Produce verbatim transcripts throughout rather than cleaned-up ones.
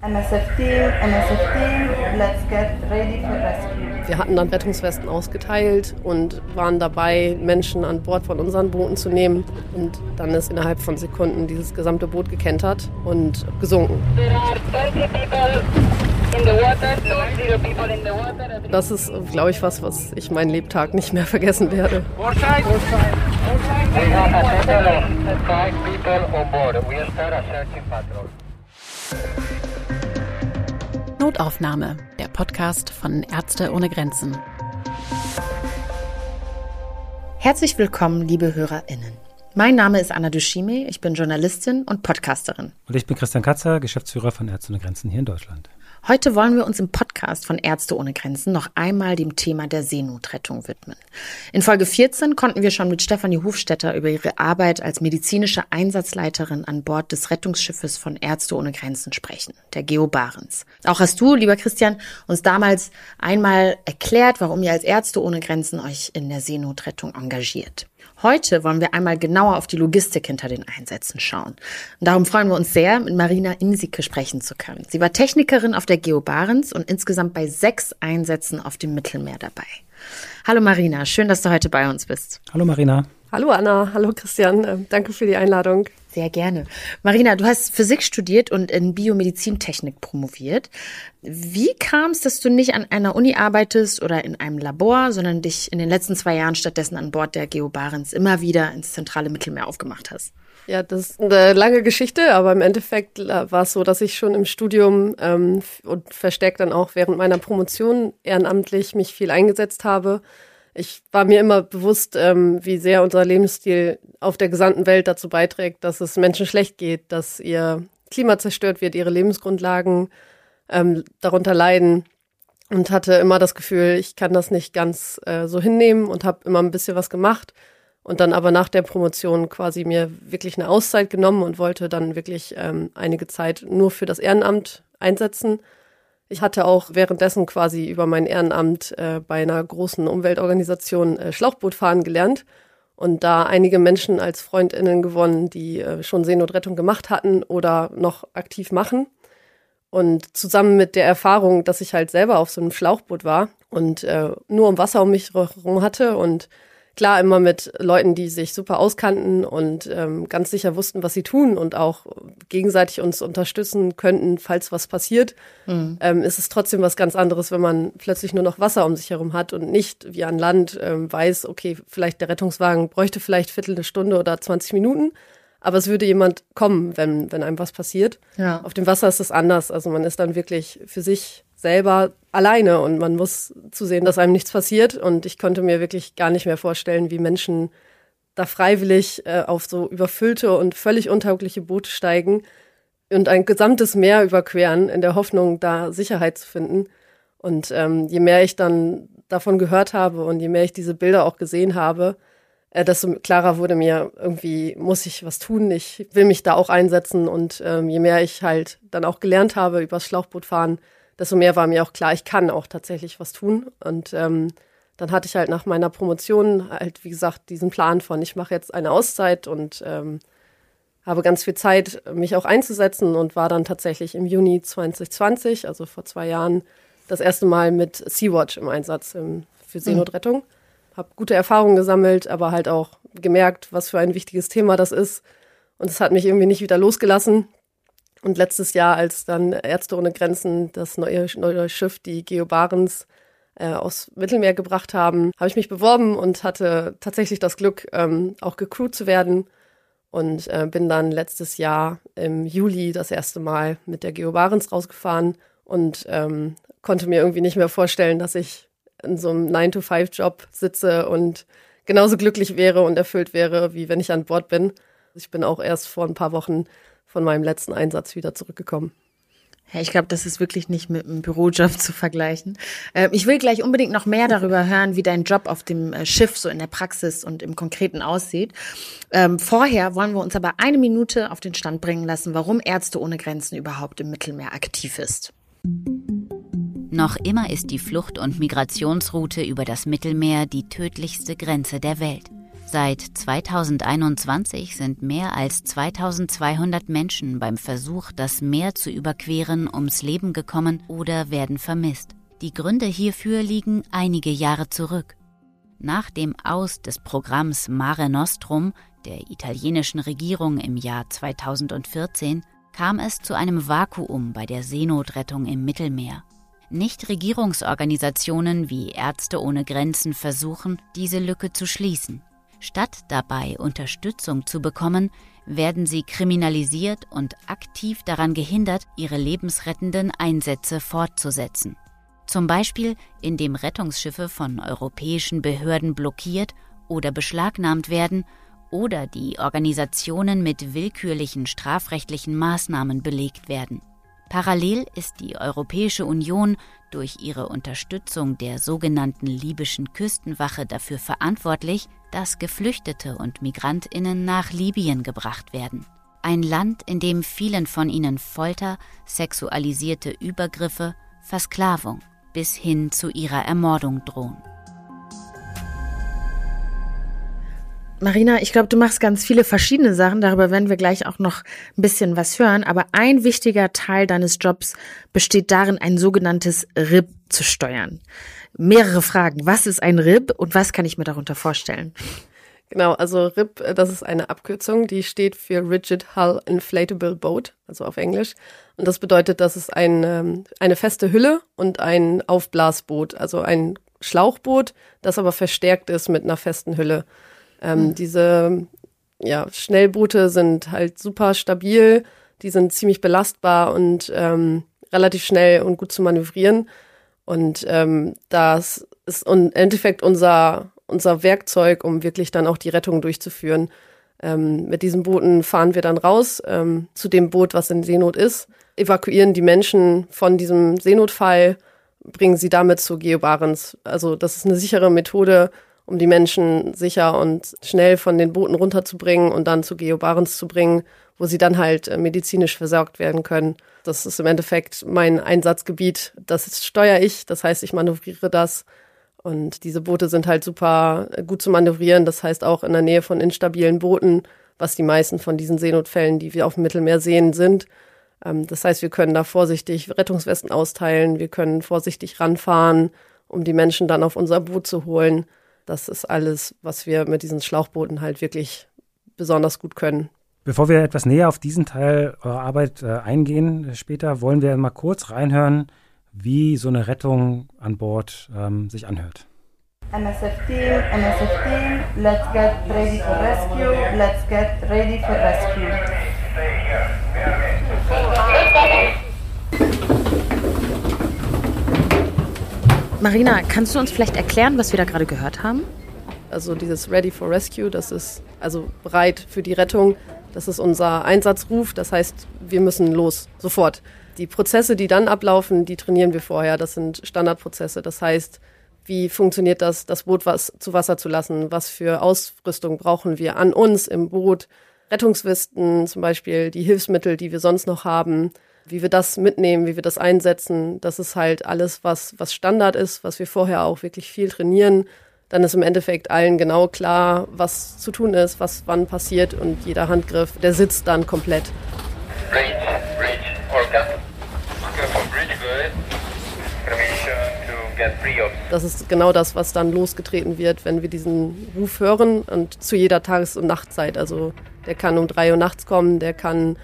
M S F-Team, M S F-Team, let's get ready for rescue. Wir hatten dann Rettungswesten ausgeteilt und waren dabei, Menschen an Bord von unseren Booten zu nehmen. Und dann ist innerhalb von Sekunden dieses gesamte Boot gekentert und gesunken. Das ist, glaube ich, was, was ich meinen Lebtag nicht mehr vergessen werde. Notaufnahme, der Podcast von Ärzte ohne Grenzen. Herzlich willkommen, liebe HörerInnen. Mein Name ist Anna Dushimi, ich bin Journalistin und Podcasterin. Und ich bin Christian Katzer, Geschäftsführer von Ärzte ohne Grenzen hier in Deutschland. Heute wollen wir uns im Podcast von Ärzte ohne Grenzen noch einmal dem Thema der Seenotrettung widmen. In Folge vierzehn konnten wir schon mit Stephanie Hofstätter über ihre Arbeit als medizinische Einsatzleiterin an Bord des Rettungsschiffes von Ärzte ohne Grenzen sprechen, der Geo Barents. Auch hast du, lieber Christian, uns damals einmal erklärt, warum ihr als Ärzte ohne Grenzen euch in der Seenotrettung engagiert. Heute wollen wir einmal genauer auf die Logistik hinter den Einsätzen schauen. Und darum freuen wir uns sehr, mit Marina Imsiecke sprechen zu können. Sie war Technikerin auf der Geo Barents und insgesamt bei sechs Einsätzen auf dem Mittelmeer dabei. Hallo Marina, schön, dass du heute bei uns bist. Hallo Marina. Hallo Anna, hallo Christian, danke für die Einladung. Sehr gerne. Marina, du hast Physik studiert und in Biomedizintechnik promoviert. Wie kam es, dass du nicht an einer Uni arbeitest oder in einem Labor, sondern dich in den letzten zwei Jahren stattdessen an Bord der Geo Barents immer wieder ins zentrale Mittelmeer aufgemacht hast? Ja, das ist eine lange Geschichte, aber im Endeffekt war es so, dass ich schon im Studium ähm, und verstärkt dann auch während meiner Promotion ehrenamtlich mich viel eingesetzt habe. Ich war mir immer bewusst, ähm, wie sehr unser Lebensstil auf der gesamten Welt dazu beiträgt, dass es Menschen schlecht geht, dass ihr Klima zerstört wird, ihre Lebensgrundlagen ähm, darunter leiden, und hatte immer das Gefühl, ich kann das nicht ganz äh, so hinnehmen und habe immer ein bisschen was gemacht und dann aber nach der Promotion quasi mir wirklich eine Auszeit genommen und wollte dann wirklich ähm, einige Zeit nur für das Ehrenamt einsetzen. Ich hatte auch währenddessen quasi über mein Ehrenamt äh, bei einer großen Umweltorganisation äh, Schlauchbootfahren gelernt und da einige Menschen als FreundInnen gewonnen, die äh, schon Seenotrettung gemacht hatten oder noch aktiv machen. Und zusammen mit der Erfahrung, dass ich halt selber auf so einem Schlauchboot war und äh, nur um Wasser um mich herum hatte und klar immer mit Leuten, die sich super auskannten und ähm, ganz sicher wussten, was sie tun und auch gegenseitig uns unterstützen könnten, falls was passiert, mhm. ähm, ist es trotzdem was ganz anderes, wenn man plötzlich nur noch Wasser um sich herum hat und nicht wie an Land ähm, weiß, okay, vielleicht der Rettungswagen bräuchte vielleicht Viertelstunde oder zwanzig Minuten, aber es würde jemand kommen, wenn, wenn einem was passiert. Ja. Auf dem Wasser ist es anders, also man ist dann wirklich für sich selber alleine und man muss zusehen, dass einem nichts passiert, und ich konnte mir wirklich gar nicht mehr vorstellen, wie Menschen da freiwillig äh, auf so überfüllte und völlig untaugliche Boote steigen und ein gesamtes Meer überqueren in der Hoffnung, da Sicherheit zu finden. Und ähm, je mehr ich dann davon gehört habe und je mehr ich diese Bilder auch gesehen habe, äh, desto klarer wurde mir, irgendwie muss ich was tun, ich will mich da auch einsetzen, und ähm, je mehr ich halt dann auch gelernt habe übers Schlauchbootfahren, desto mehr war mir auch klar, ich kann auch tatsächlich was tun. Und ähm, dann hatte ich halt nach meiner Promotion halt, wie gesagt, diesen Plan von, ich mache jetzt eine Auszeit und ähm, habe ganz viel Zeit, mich auch einzusetzen, und war dann tatsächlich im Juni zwanzig zwanzig, also vor zwei Jahren, das erste Mal mit Sea Watch im Einsatz im, für Seenotrettung. Mhm. Habe gute Erfahrungen gesammelt, aber halt auch gemerkt, was für ein wichtiges Thema das ist. Und es hat mich irgendwie nicht wieder losgelassen. Und letztes Jahr, als dann Ärzte ohne Grenzen das neue, neue Schiff, die Geo Barents, äh, aufs Mittelmeer gebracht haben, habe ich mich beworben und hatte tatsächlich das Glück, ähm, auch gecrewt zu werden. Und äh, bin dann letztes Jahr im Juli das erste Mal mit der Geo Barents rausgefahren und ähm, konnte mir irgendwie nicht mehr vorstellen, dass ich in so einem nine to five Job sitze und genauso glücklich wäre und erfüllt wäre, wie wenn ich an Bord bin. Ich bin auch erst vor ein paar Wochen von meinem letzten Einsatz wieder zurückgekommen. Ja, ich glaube, das ist wirklich nicht mit einem Bürojob zu vergleichen. Äh, ich will gleich unbedingt noch mehr darüber hören, wie dein Job auf dem äh, Schiff so in der Praxis und im Konkreten aussieht. Ähm, vorher wollen wir uns aber eine Minute auf den Stand bringen lassen, warum Ärzte ohne Grenzen überhaupt im Mittelmeer aktiv ist. Noch immer ist die Flucht- und Migrationsroute über das Mittelmeer die tödlichste Grenze der Welt. Seit zweitausendeinundzwanzig sind mehr als zweitausendzweihundert Menschen beim Versuch, das Meer zu überqueren, ums Leben gekommen oder werden vermisst. Die Gründe hierfür liegen einige Jahre zurück. Nach dem Aus des Programms Mare Nostrum, der italienischen Regierung im Jahr zweitausendvierzehn, kam es zu einem Vakuum bei der Seenotrettung im Mittelmeer. Nichtregierungsorganisationen wie Ärzte ohne Grenzen versuchen, diese Lücke zu schließen. Statt dabei Unterstützung zu bekommen, werden sie kriminalisiert und aktiv daran gehindert, ihre lebensrettenden Einsätze fortzusetzen. Zum Beispiel, indem Rettungsschiffe von europäischen Behörden blockiert oder beschlagnahmt werden oder die Organisationen mit willkürlichen strafrechtlichen Maßnahmen belegt werden. Parallel ist die Europäische Union durch ihre Unterstützung der sogenannten libyschen Küstenwache dafür verantwortlich, dass Geflüchtete und MigrantInnen nach Libyen gebracht werden. Ein Land, in dem vielen von ihnen Folter, sexualisierte Übergriffe, Versklavung bis hin zu ihrer Ermordung drohen. Marina, ich glaube, du machst ganz viele verschiedene Sachen. Darüber werden wir gleich auch noch ein bisschen was hören. Aber ein wichtiger Teil deines Jobs besteht darin, ein sogenanntes R I B zu steuern. Mehrere Fragen. Was ist ein R I B und was kann ich mir darunter vorstellen? Genau, also R I B, das ist eine Abkürzung, die steht für Rigid Hull Inflatable Boat, also auf Englisch. Und das bedeutet, dass es ein, eine feste Hülle und ein Aufblasboot, also ein Schlauchboot, das aber verstärkt ist mit einer festen Hülle. Ähm, mhm. Diese ja, Schnellboote sind halt super stabil, die sind ziemlich belastbar und ähm, relativ schnell und gut zu manövrieren. Und ähm, das ist im Endeffekt unser... unser Werkzeug, um wirklich dann auch die Rettung durchzuführen. Ähm, mit diesen Booten fahren wir dann raus ähm, zu dem Boot, was in Seenot ist, evakuieren die Menschen von diesem Seenotfall, bringen sie damit zu Geo Barents. Also das ist eine sichere Methode, um die Menschen sicher und schnell von den Booten runterzubringen und dann zu Geo Barents zu bringen, wo sie dann halt medizinisch versorgt werden können. Das ist im Endeffekt mein Einsatzgebiet. Das steuere ich, das heißt, ich manövriere das. Und diese Boote sind halt super gut zu manövrieren, das heißt auch in der Nähe von instabilen Booten, was die meisten von diesen Seenotfällen, die wir auf dem Mittelmeer sehen, sind. Das heißt, wir können da vorsichtig Rettungswesten austeilen, wir können vorsichtig ranfahren, um die Menschen dann auf unser Boot zu holen. Das ist alles, was wir mit diesen Schlauchbooten halt wirklich besonders gut können. Bevor wir etwas näher auf diesen Teil eurer Arbeit eingehen später, wollen wir mal kurz reinhören, wie so eine Rettung an Bord ähm, sich anhört. M S F Team, M S F Team, let's get ready for rescue, let's get ready for rescue. Marina, kannst du uns vielleicht erklären, was wir da gerade gehört haben? Also dieses Ready for Rescue, das ist also bereit für die Rettung. Das ist unser Einsatzruf, das heißt, wir müssen los, sofort. Die Prozesse, die dann ablaufen, die trainieren wir vorher. Das sind Standardprozesse. Das heißt, wie funktioniert das, das Boot was, zu Wasser zu lassen? Was für Ausrüstung brauchen wir an uns im Boot? Rettungswesten zum Beispiel, die Hilfsmittel, die wir sonst noch haben, wie wir das mitnehmen, wie wir das einsetzen. Das ist halt alles, was, was Standard ist, was wir vorher auch wirklich viel trainieren. Dann ist im Endeffekt allen genau klar, was zu tun ist, was wann passiert. Und jeder Handgriff, der sitzt dann komplett. Reach, reach, organ. Das ist genau das, was dann losgetreten wird, wenn wir diesen Ruf hören und zu jeder Tages- und Nachtzeit. Also der kann um drei Uhr nachts kommen, der kann,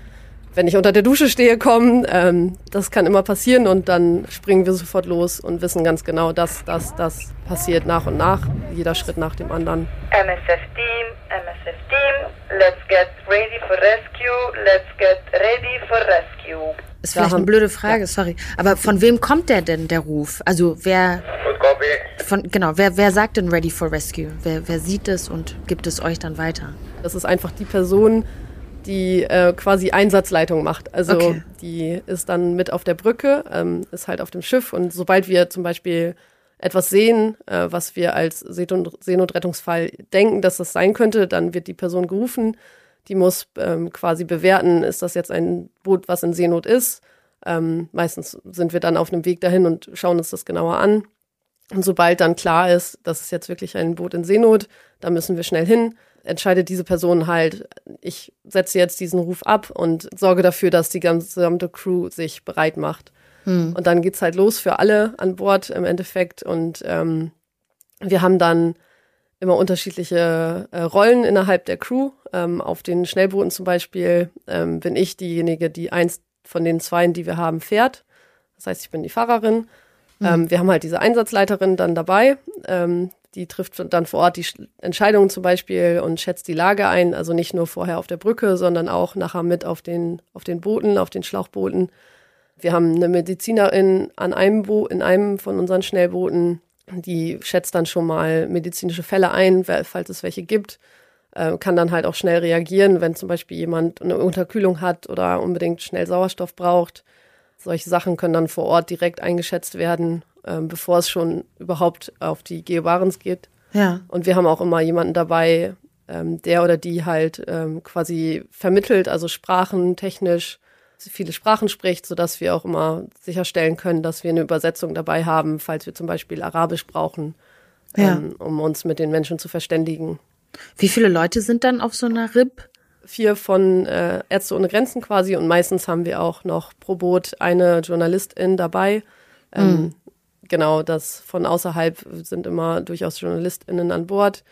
wenn ich unter der Dusche stehe, kommen. Ähm, das kann immer passieren und dann springen wir sofort los und wissen ganz genau, dass das, das passiert nach und nach, jeder Schritt nach dem anderen. M S F Team, M S F Team, let's get ready for rescue, let's get ready for rescue. Ist vielleicht eine blöde Frage, ja. Sorry. Aber von wem kommt der denn, der Ruf? Also wer von genau, wer, wer sagt denn Ready for Rescue? Wer, wer sieht es und gibt es euch dann weiter? Das ist einfach die Person, die äh, quasi Einsatzleitung macht. Also okay. Die ist dann mit auf der Brücke, ähm, ist halt auf dem Schiff. Und sobald wir zum Beispiel etwas sehen, äh, was wir als Seenotrettungsfall denken, dass das sein könnte, dann wird die Person gerufen. Die muss ähm, quasi bewerten, ist das jetzt ein Boot, was in Seenot ist. Ähm, meistens sind wir dann auf dem Weg dahin und schauen uns das genauer an. Und sobald dann klar ist, das ist jetzt wirklich ein Boot in Seenot, da müssen wir schnell hin, entscheidet diese Person halt, ich setze jetzt diesen Ruf ab und sorge dafür, dass die gesamte Crew sich bereit macht. Hm. Und dann geht's halt los für alle an Bord im Endeffekt. Und ähm, wir haben dann immer unterschiedliche äh, Rollen innerhalb der Crew. Ähm, auf den Schnellbooten zum Beispiel ähm, bin ich diejenige, die eins von den Zweien, die wir haben, fährt. Das heißt, ich bin die Fahrerin. Mhm. Ähm, wir haben halt diese Einsatzleiterin dann dabei. Ähm, die trifft dann vor Ort die Sch- Entscheidungen zum Beispiel und schätzt die Lage ein. Also nicht nur vorher auf der Brücke, sondern auch nachher mit auf den, auf den Booten, auf den Schlauchbooten. Wir haben eine Medizinerin an einem Bo- in einem von unseren Schnellbooten. Die schätzt dann schon mal medizinische Fälle ein, falls es welche gibt. Äh, kann dann halt auch schnell reagieren, wenn zum Beispiel jemand eine Unterkühlung hat oder unbedingt schnell Sauerstoff braucht. Solche Sachen können dann vor Ort direkt eingeschätzt werden, äh, bevor es schon überhaupt auf die Geo Barents geht. Ja. Und wir haben auch immer jemanden dabei, ähm, der oder die halt ähm, quasi vermittelt, also sprachentechnisch viele Sprachen spricht, sodass wir auch immer sicherstellen können, dass wir eine Übersetzung dabei haben, falls wir zum Beispiel Arabisch brauchen, ja. ähm, um uns mit den Menschen zu verständigen. Wie viele Leute sind dann auf so einer R I B? Vier von äh, Ärzte ohne Grenzen quasi, und meistens haben wir auch noch pro Boot eine Journalistin dabei. Ähm, mhm. Genau, das von außerhalb sind immer durchaus JournalistInnen an Bord,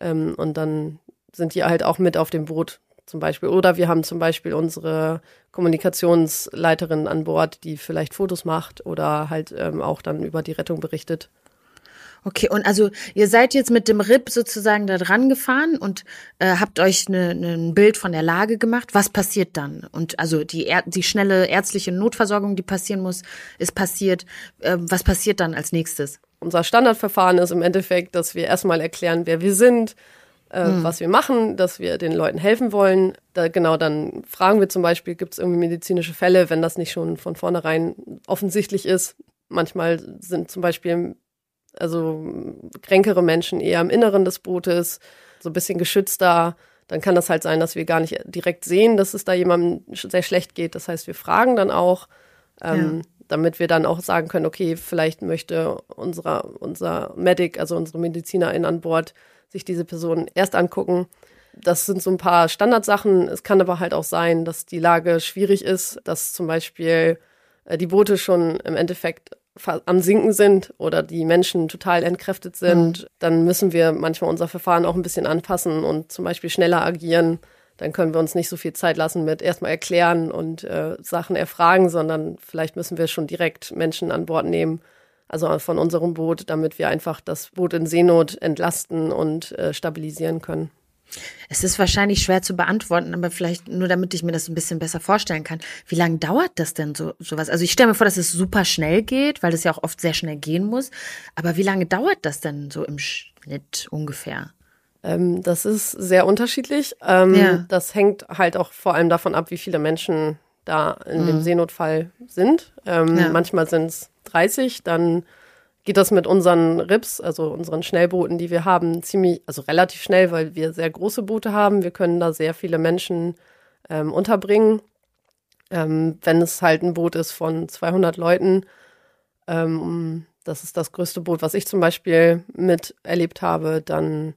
ähm, und dann sind die halt auch mit auf dem Boot zum Beispiel. Oder wir haben zum Beispiel unsere Kommunikationsleiterin an Bord, die vielleicht Fotos macht oder halt ähm, auch dann über die Rettung berichtet. Okay, und also ihr seid jetzt mit dem R I B sozusagen da dran gefahren und äh, habt euch ne, ne, ein Bild von der Lage gemacht. Was passiert dann? Und also die, er- die schnelle ärztliche Notversorgung, die passieren muss, ist passiert. Äh, was passiert dann als nächstes? Unser Standardverfahren ist im Endeffekt, dass wir erstmal erklären, wer wir sind, äh, hm. was wir machen, dass wir den Leuten helfen wollen. Da, genau, dann fragen wir zum Beispiel, gibt es irgendwie medizinische Fälle, wenn das nicht schon von vornherein offensichtlich ist. Manchmal sind zum Beispiel... Also kränkere Menschen eher im Inneren des Bootes, so ein bisschen geschützter. Dann kann das halt sein, dass wir gar nicht direkt sehen, dass es da jemandem sehr schlecht geht. Das heißt, wir fragen dann auch, ähm, ja. damit wir dann auch sagen können, okay, vielleicht möchte unser, unser Medic, also unsere Medizinerin an Bord, sich diese Person erst angucken. Das sind so ein paar Standardsachen. Es kann aber halt auch sein, dass die Lage schwierig ist, dass zum Beispiel die Boote schon im Endeffekt am Sinken sind oder die Menschen total entkräftet sind, mhm. dann müssen wir manchmal unser Verfahren auch ein bisschen anpassen und zum Beispiel schneller agieren. Dann können wir uns nicht so viel Zeit lassen mit erstmal erklären und äh, Sachen erfragen, sondern vielleicht müssen wir schon direkt Menschen an Bord nehmen, also von unserem Boot, damit wir einfach das Boot in Seenot entlasten und äh, stabilisieren können. Es ist wahrscheinlich schwer zu beantworten, aber vielleicht nur, damit ich mir das ein bisschen besser vorstellen kann. Wie lange dauert das denn so sowas? Also ich stelle mir vor, dass es super schnell geht, weil das ja auch oft sehr schnell gehen muss. Aber wie lange dauert das denn so im Schnitt ungefähr? Ähm, das ist sehr unterschiedlich. Ähm, ja. Das hängt halt auch vor allem davon ab, wie viele Menschen da in mhm. dem Seenotfall sind. Ähm, ja. Manchmal sind es dreißig, dann geht das mit unseren R I Bs, also unseren Schnellbooten, die wir haben, ziemlich, also relativ schnell, weil wir sehr große Boote haben. Wir können da sehr viele Menschen ähm, unterbringen. Ähm, wenn es halt ein Boot ist von zweihundert Leuten, ähm, das ist das größte Boot, was ich zum Beispiel miterlebt habe, dann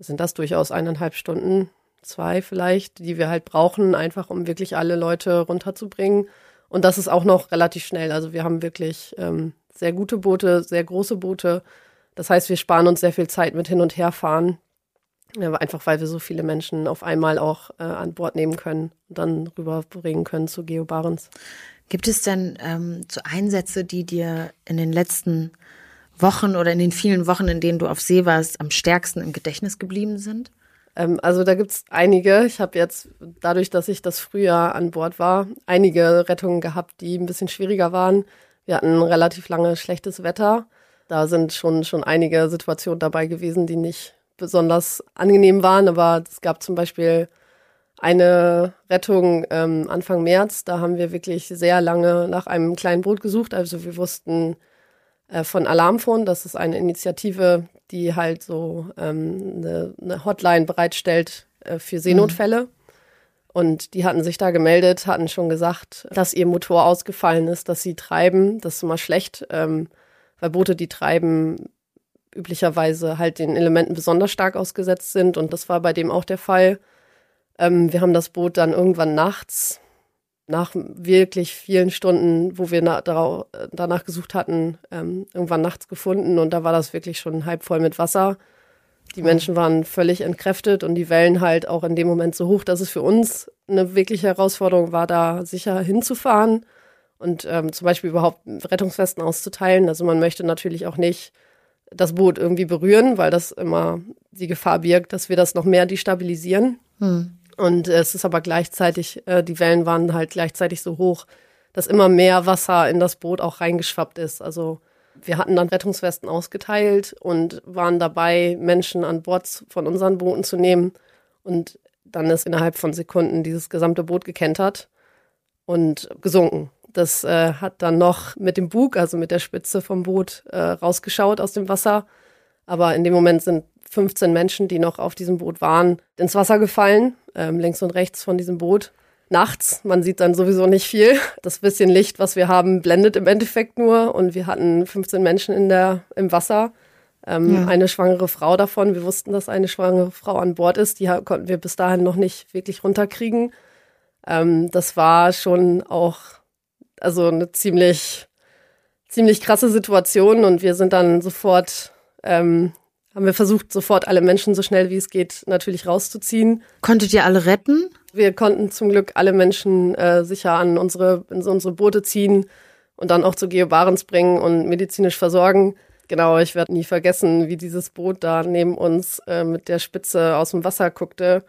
sind das durchaus eineinhalb Stunden, zwei vielleicht, die wir halt brauchen, einfach um wirklich alle Leute runterzubringen. Und das ist auch noch relativ schnell. Also wir haben wirklich ähm, sehr gute Boote, sehr große Boote. Das heißt, wir sparen uns sehr viel Zeit mit Hin- und Herfahren. Ja, einfach, weil wir so viele Menschen auf einmal auch äh, an Bord nehmen können und dann rüberbringen können zu Geo Barents. Gibt es denn ähm, so Einsätze, die dir in den letzten Wochen oder in den vielen Wochen, in denen du auf See warst, am stärksten im Gedächtnis geblieben sind? Also da gibt es einige. Ich habe jetzt, dadurch, dass ich das Frühjahr an Bord war, einige Rettungen gehabt, die ein bisschen schwieriger waren. Wir hatten relativ lange schlechtes Wetter. Da sind schon, schon einige Situationen dabei gewesen, die nicht besonders angenehm waren. Aber es gab zum Beispiel eine Rettung ähm, Anfang März. Da haben wir wirklich sehr lange nach einem kleinen Boot gesucht. Also wir wussten äh, von Alarmphone, das ist eine Initiative, die halt so ähm, eine, eine Hotline bereitstellt äh, für Seenotfälle. Mhm. Und die hatten sich da gemeldet, hatten schon gesagt, dass ihr Motor ausgefallen ist, dass sie treiben. Das ist immer schlecht, ähm, weil Boote, die treiben, üblicherweise halt den Elementen besonders stark ausgesetzt sind. Und das war bei dem auch der Fall. Ähm, wir haben das Boot dann irgendwann nachts, nach wirklich vielen Stunden, wo wir na, darauf, danach gesucht hatten, ähm, irgendwann nachts gefunden. Und da war das wirklich schon halb voll mit Wasser. Die Menschen waren völlig entkräftet und die Wellen halt auch in dem Moment so hoch, dass es für uns eine wirkliche Herausforderung war, da sicher hinzufahren und ähm, zum Beispiel überhaupt Rettungswesten auszuteilen. Also man möchte natürlich auch nicht das Boot irgendwie berühren, weil das immer die Gefahr birgt, dass wir das noch mehr destabilisieren. Hm. Und es ist aber gleichzeitig, äh, die Wellen waren halt gleichzeitig so hoch, dass immer mehr Wasser in das Boot auch reingeschwappt ist. Also wir hatten dann Rettungswesten ausgeteilt und waren dabei, Menschen an Bord von unseren Booten zu nehmen. Und dann ist innerhalb von Sekunden dieses gesamte Boot gekentert und gesunken. Das äh, hat dann noch mit dem Bug, also mit der Spitze vom Boot, äh, rausgeschaut aus dem Wasser. Aber in dem Moment sind fünfzehn Menschen, die noch auf diesem Boot waren, ins Wasser gefallen, äh, links und rechts von diesem Boot. Nachts, man sieht dann sowieso nicht viel. Das bisschen Licht, was wir haben, blendet im Endeffekt nur. Und wir hatten fünfzehn Menschen in der, im Wasser, ähm, ja. Eine schwangere Frau davon. Wir wussten, dass eine schwangere Frau an Bord ist. Die konnten wir bis dahin noch nicht wirklich runterkriegen. Ähm, das war schon auch also eine ziemlich, ziemlich krasse Situation. Und wir sind dann sofort... Ähm, haben wir versucht, sofort alle Menschen so schnell wie es geht natürlich rauszuziehen. Konntet ihr alle retten? Wir konnten zum Glück alle Menschen äh, sicher an unsere, in unsere Boote ziehen und dann auch zu Geo Barents bringen und medizinisch versorgen. Genau, ich werde nie vergessen, wie dieses Boot da neben uns äh, mit der Spitze aus dem Wasser guckte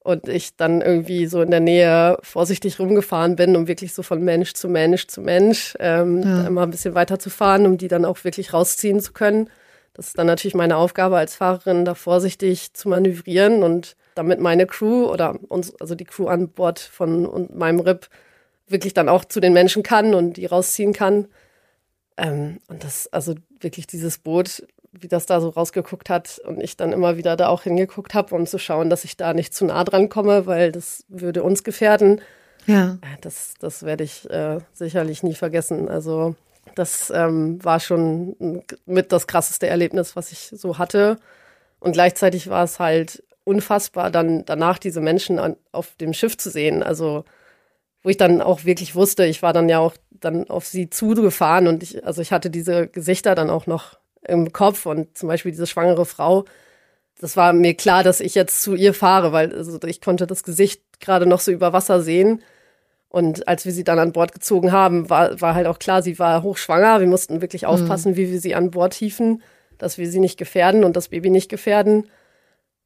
und ich dann irgendwie so in der Nähe vorsichtig rumgefahren bin, um wirklich so von Mensch zu Mensch zu Mensch ähm, ja. immer ein bisschen weiter zu fahren, um die dann auch wirklich rausziehen zu können. Das ist dann natürlich meine Aufgabe als Fahrerin, da vorsichtig zu manövrieren und damit meine Crew oder uns, also die Crew an Bord von und meinem R I B wirklich dann auch zu den Menschen kann und die rausziehen kann. Ähm, und das, also wirklich dieses Boot, wie das da so rausgeguckt hat und ich dann immer wieder da auch hingeguckt habe, um zu schauen, dass ich da nicht zu nah dran komme, weil das würde uns gefährden. Ja. Das, das werde ich äh, sicherlich nie vergessen. Also Das ähm, war schon mit das krasseste Erlebnis, was ich so hatte. Und gleichzeitig war es halt unfassbar, dann danach diese Menschen an, auf dem Schiff zu sehen. Also wo ich dann auch wirklich wusste, ich war dann ja auch dann auf sie zugefahren und ich, also ich hatte diese Gesichter dann auch noch im Kopf und zum Beispiel diese schwangere Frau. Das war mir klar, dass ich jetzt zu ihr fahre, weil also ich konnte das Gesicht gerade noch so über Wasser sehen. Und als wir sie dann an Bord gezogen haben, war, war halt auch klar, sie war hochschwanger. Wir mussten wirklich aufpassen, mhm. wie wir sie an Bord hiefen, dass wir sie nicht gefährden und das Baby nicht gefährden.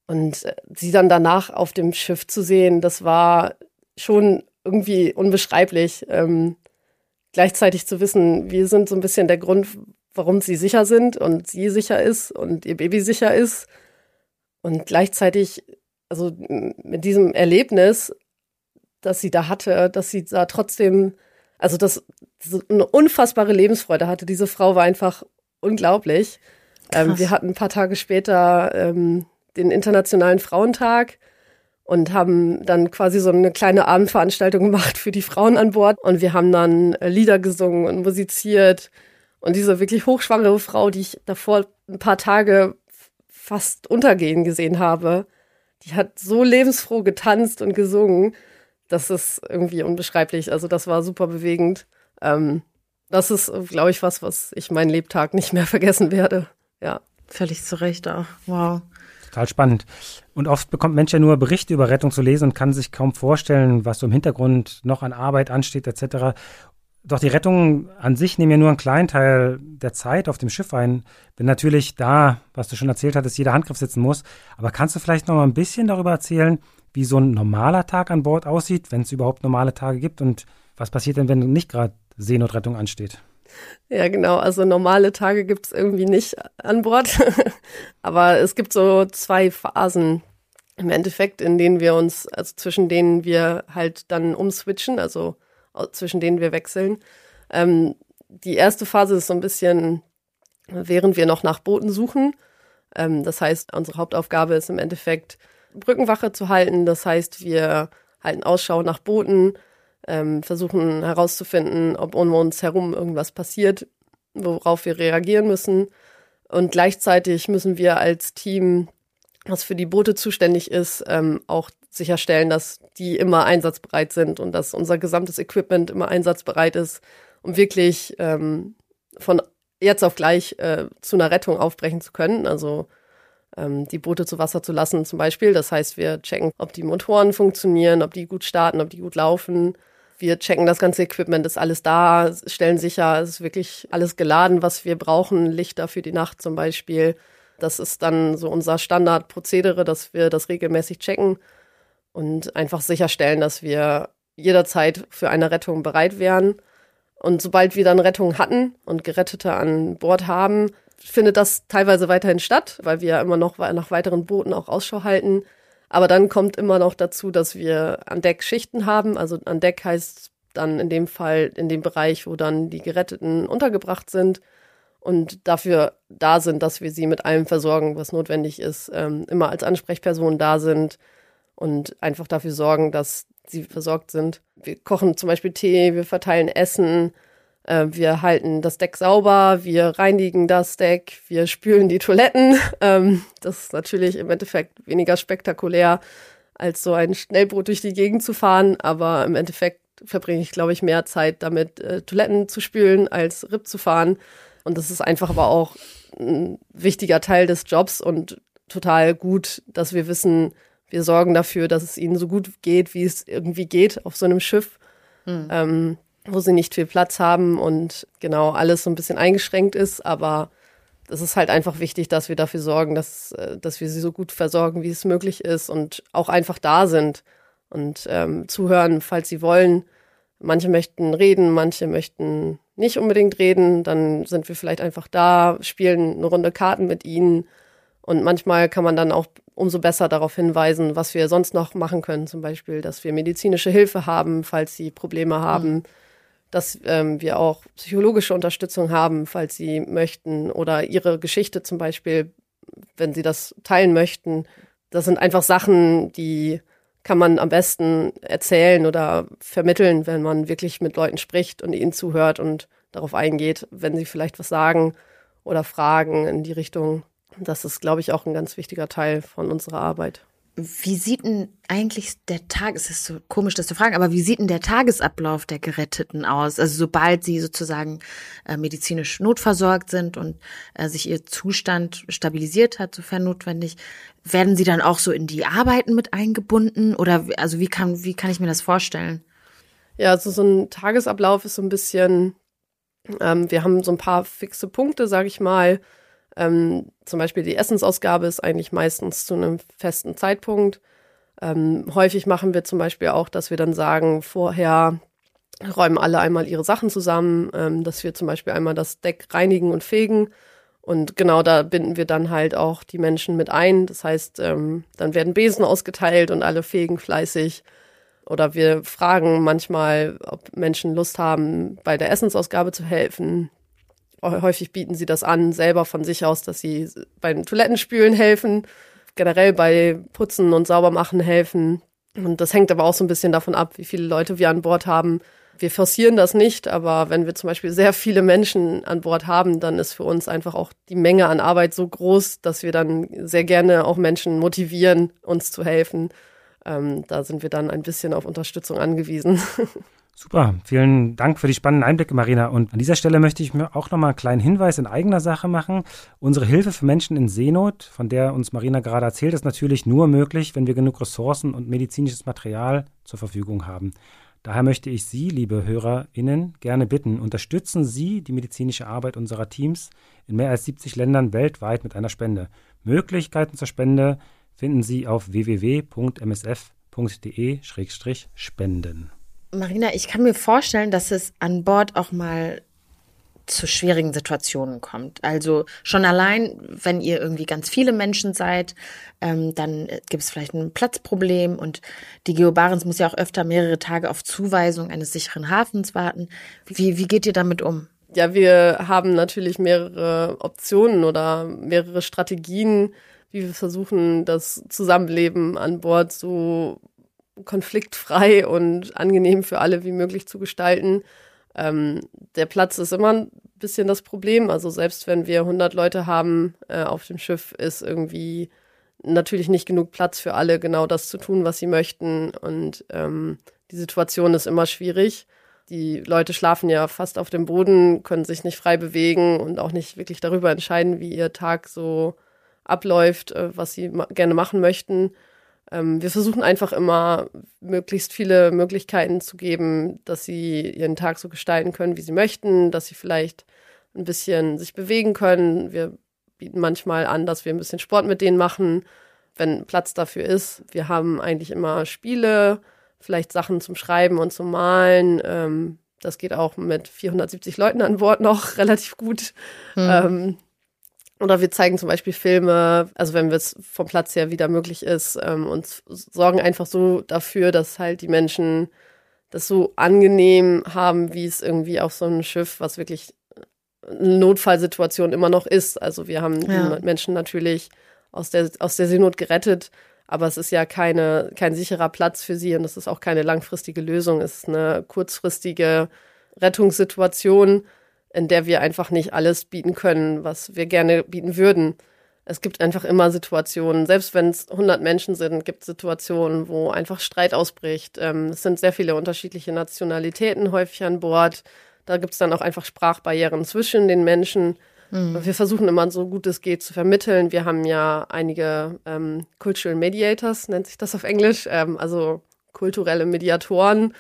Und sie dann danach auf dem Schiff zu sehen, das war schon irgendwie unbeschreiblich. Ähm, gleichzeitig zu wissen, wir sind so ein bisschen der Grund, warum sie sicher sind und sie sicher ist und ihr Baby sicher ist. Und gleichzeitig, also mit diesem Erlebnis, dass sie da hatte, dass sie da trotzdem, also das so eine unfassbare Lebensfreude hatte. Diese Frau war einfach unglaublich. Ähm, wir hatten ein paar Tage später ähm, den Internationalen Frauentag und haben dann quasi so eine kleine Abendveranstaltung gemacht für die Frauen an Bord. Und wir haben dann Lieder gesungen und musiziert. Und diese wirklich hochschwangere Frau, die ich davor ein paar Tage fast untergehen gesehen habe, die hat so lebensfroh getanzt und gesungen. Das ist irgendwie unbeschreiblich. Also das war super bewegend. Ähm, das ist, glaube ich, was, was ich meinen Lebtag nicht mehr vergessen werde. Ja, völlig zu Recht auch. Wow. Total spannend. Und oft bekommt Mensch ja nur Berichte über Rettung zu lesen und kann sich kaum vorstellen, was so im Hintergrund noch an Arbeit ansteht et cetera. Doch die Rettungen an sich nehmen ja nur einen kleinen Teil der Zeit auf dem Schiff ein. Wenn natürlich da, was du schon erzählt hattest, jeder Handgriff sitzen muss. Aber kannst du vielleicht noch mal ein bisschen darüber erzählen, wie so ein normaler Tag an Bord aussieht, wenn es überhaupt normale Tage gibt? Und was passiert denn, wenn nicht gerade Seenotrettung ansteht? Ja, genau. Also normale Tage gibt es irgendwie nicht an Bord. Aber es gibt so zwei Phasen im Endeffekt, in denen wir uns, also zwischen denen wir halt dann umswitchen, also zwischen denen wir wechseln. Ähm, die erste Phase ist so ein bisschen, während wir noch nach Booten suchen. Ähm, das heißt, unsere Hauptaufgabe ist im Endeffekt, Brückenwache zu halten. Das heißt, wir halten Ausschau nach Booten, ähm, versuchen herauszufinden, ob um uns herum irgendwas passiert, worauf wir reagieren müssen. Und gleichzeitig müssen wir als Team, was für die Boote zuständig ist, ähm, auch sicherstellen, dass die immer einsatzbereit sind und dass unser gesamtes Equipment immer einsatzbereit ist, um wirklich ähm, von jetzt auf gleich äh, zu einer Rettung aufbrechen zu können, also ähm, die Boote zu Wasser zu lassen zum Beispiel. Das heißt, wir checken, ob die Motoren funktionieren, ob die gut starten, ob die gut laufen. Wir checken das ganze Equipment, ist alles da, stellen sicher, es ist wirklich alles geladen, was wir brauchen, Lichter für die Nacht zum Beispiel. Das ist dann so unser Standardprozedere, dass wir das regelmäßig checken und einfach sicherstellen, dass wir jederzeit für eine Rettung bereit wären. Und sobald wir dann Rettung hatten und Gerettete an Bord haben, findet das teilweise weiterhin statt, weil wir immer noch nach weiteren Booten auch Ausschau halten. Aber dann kommt immer noch dazu, dass wir an Deck Schichten haben. Also an Deck heißt dann in dem Fall in dem Bereich, wo dann die Geretteten untergebracht sind und dafür da sind, dass wir sie mit allem versorgen, was notwendig ist, immer als Ansprechperson da sind und einfach dafür sorgen, dass sie versorgt sind. Wir kochen zum Beispiel Tee, wir verteilen Essen, äh, wir halten das Deck sauber, wir reinigen das Deck, wir spülen die Toiletten. Ähm, das ist natürlich im Endeffekt weniger spektakulär, als so ein Schnellboot durch die Gegend zu fahren. Aber im Endeffekt verbringe ich, glaube ich, mehr Zeit damit, äh, Toiletten zu spülen, als R I B zu fahren. Und das ist einfach aber auch ein wichtiger Teil des Jobs und total gut, dass wir wissen, wir sorgen dafür, dass es ihnen so gut geht, wie es irgendwie geht auf so einem Schiff, mhm. ähm, wo sie nicht viel Platz haben und genau alles so ein bisschen eingeschränkt ist. Aber es ist halt einfach wichtig, dass wir dafür sorgen, dass, dass wir sie so gut versorgen, wie es möglich ist und auch einfach da sind und ähm, zuhören, falls sie wollen. Manche möchten reden, manche möchten nicht unbedingt reden. Dann sind wir vielleicht einfach da, spielen eine Runde Karten mit ihnen. Und manchmal kann man dann auch umso besser darauf hinweisen, was wir sonst noch machen können. Zum Beispiel, dass wir medizinische Hilfe haben, falls sie Probleme haben. Mhm. Dass ähm, wir auch psychologische Unterstützung haben, falls sie möchten. Oder ihre Geschichte zum Beispiel, wenn sie das teilen möchten. Das sind einfach Sachen, die kann man am besten erzählen oder vermitteln, wenn man wirklich mit Leuten spricht und ihnen zuhört und darauf eingeht, wenn sie vielleicht was sagen oder fragen in die Richtung. Das ist, glaube ich, auch ein ganz wichtiger Teil von unserer Arbeit. Wie sieht denn eigentlich der Tag, es ist so komisch, das zu fragen, aber wie sieht denn der Tagesablauf der Geretteten aus? Also sobald sie sozusagen äh, medizinisch notversorgt sind und äh, sich ihr Zustand stabilisiert hat, sofern notwendig, werden sie dann auch so in die Arbeiten mit eingebunden? Oder also wie kann, wie kann ich mir das vorstellen? Ja, also so ein Tagesablauf ist so ein bisschen, ähm, wir haben so ein paar fixe Punkte, sage ich mal. Ähm, zum Beispiel die Essensausgabe ist eigentlich meistens zu einem festen Zeitpunkt. Ähm, häufig machen wir zum Beispiel auch, dass wir dann sagen, vorher räumen alle einmal ihre Sachen zusammen, ähm, dass wir zum Beispiel einmal das Deck reinigen und fegen. Und genau da binden wir dann halt auch die Menschen mit ein. Das heißt, ähm, dann werden Besen ausgeteilt und alle fegen fleißig. Oder wir fragen manchmal, ob Menschen Lust haben, bei der Essensausgabe zu helfen. Häufig bieten sie das an, selber von sich aus, dass sie beim Toilettenspülen helfen, generell bei Putzen und Saubermachen helfen. Und das hängt aber auch so ein bisschen davon ab, wie viele Leute wir an Bord haben. Wir forcieren das nicht, aber wenn wir zum Beispiel sehr viele Menschen an Bord haben, dann ist für uns einfach auch die Menge an Arbeit so groß, dass wir dann sehr gerne auch Menschen motivieren, uns zu helfen. Ähm, da sind wir dann ein bisschen auf Unterstützung angewiesen. Super, vielen Dank für die spannenden Einblicke, Marina. Und an dieser Stelle möchte ich mir auch nochmal einen kleinen Hinweis in eigener Sache machen. Unsere Hilfe für Menschen in Seenot, von der uns Marina gerade erzählt, ist natürlich nur möglich, wenn wir genug Ressourcen und medizinisches Material zur Verfügung haben. Daher möchte ich Sie, liebe HörerInnen, gerne bitten, unterstützen Sie die medizinische Arbeit unserer Teams in mehr als siebzig Ländern weltweit mit einer Spende. Möglichkeiten zur Spende finden Sie auf w w w punkt m s f punkt d e schrägstrich spenden. Marina, ich kann mir vorstellen, dass es an Bord auch mal zu schwierigen Situationen kommt. Also schon allein, wenn ihr irgendwie ganz viele Menschen seid, ähm, dann gibt es vielleicht ein Platzproblem und die Geo Barents muss ja auch öfter mehrere Tage auf Zuweisung eines sicheren Hafens warten. Wie, wie geht ihr damit um? Ja, wir haben natürlich mehrere Optionen oder mehrere Strategien, wie wir versuchen, das Zusammenleben an Bord so konfliktfrei und angenehm für alle wie möglich zu gestalten. Ähm, der Platz ist immer ein bisschen das Problem. Also selbst wenn wir hundert Leute haben äh, auf dem Schiff, ist irgendwie natürlich nicht genug Platz für alle, genau das zu tun, was sie möchten. Und ähm, die Situation ist immer schwierig. Die Leute schlafen ja fast auf dem Boden, können sich nicht frei bewegen und auch nicht wirklich darüber entscheiden, wie ihr Tag so abläuft, äh, was sie ma- gerne machen möchten. Ähm, wir versuchen einfach immer, möglichst viele Möglichkeiten zu geben, dass sie ihren Tag so gestalten können, wie sie möchten, dass sie vielleicht ein bisschen sich bewegen können. Wir bieten manchmal an, dass wir ein bisschen Sport mit denen machen, wenn Platz dafür ist. Wir haben eigentlich immer Spiele, vielleicht Sachen zum Schreiben und zum Malen. Ähm, das geht auch mit vierhundertsiebzig Leuten an Bord noch relativ gut. Hm. Ähm, Oder wir zeigen zum Beispiel Filme, also wenn es vom Platz her wieder möglich ist, ähm, und sorgen einfach so dafür, dass halt die Menschen das so angenehm haben, wie es irgendwie auf so einem Schiff, was wirklich eine Notfallsituation immer noch ist. Also wir haben ja. die Menschen natürlich aus der, aus der Seenot gerettet, aber es ist ja keine, kein sicherer Platz für sie und es ist auch keine langfristige Lösung. Es ist eine kurzfristige Rettungssituation, in der wir einfach nicht alles bieten können, was wir gerne bieten würden. Es gibt einfach immer Situationen, selbst wenn es hundert Menschen sind, gibt es Situationen, wo einfach Streit ausbricht. Ähm, es sind sehr viele unterschiedliche Nationalitäten häufig an Bord. Da gibt es dann auch einfach Sprachbarrieren zwischen den Menschen. Mhm. Wir versuchen immer, so gut es geht, zu vermitteln. Wir haben ja einige ähm, Cultural Mediators, nennt sich das auf Englisch, ähm, also kulturelle Mediatoren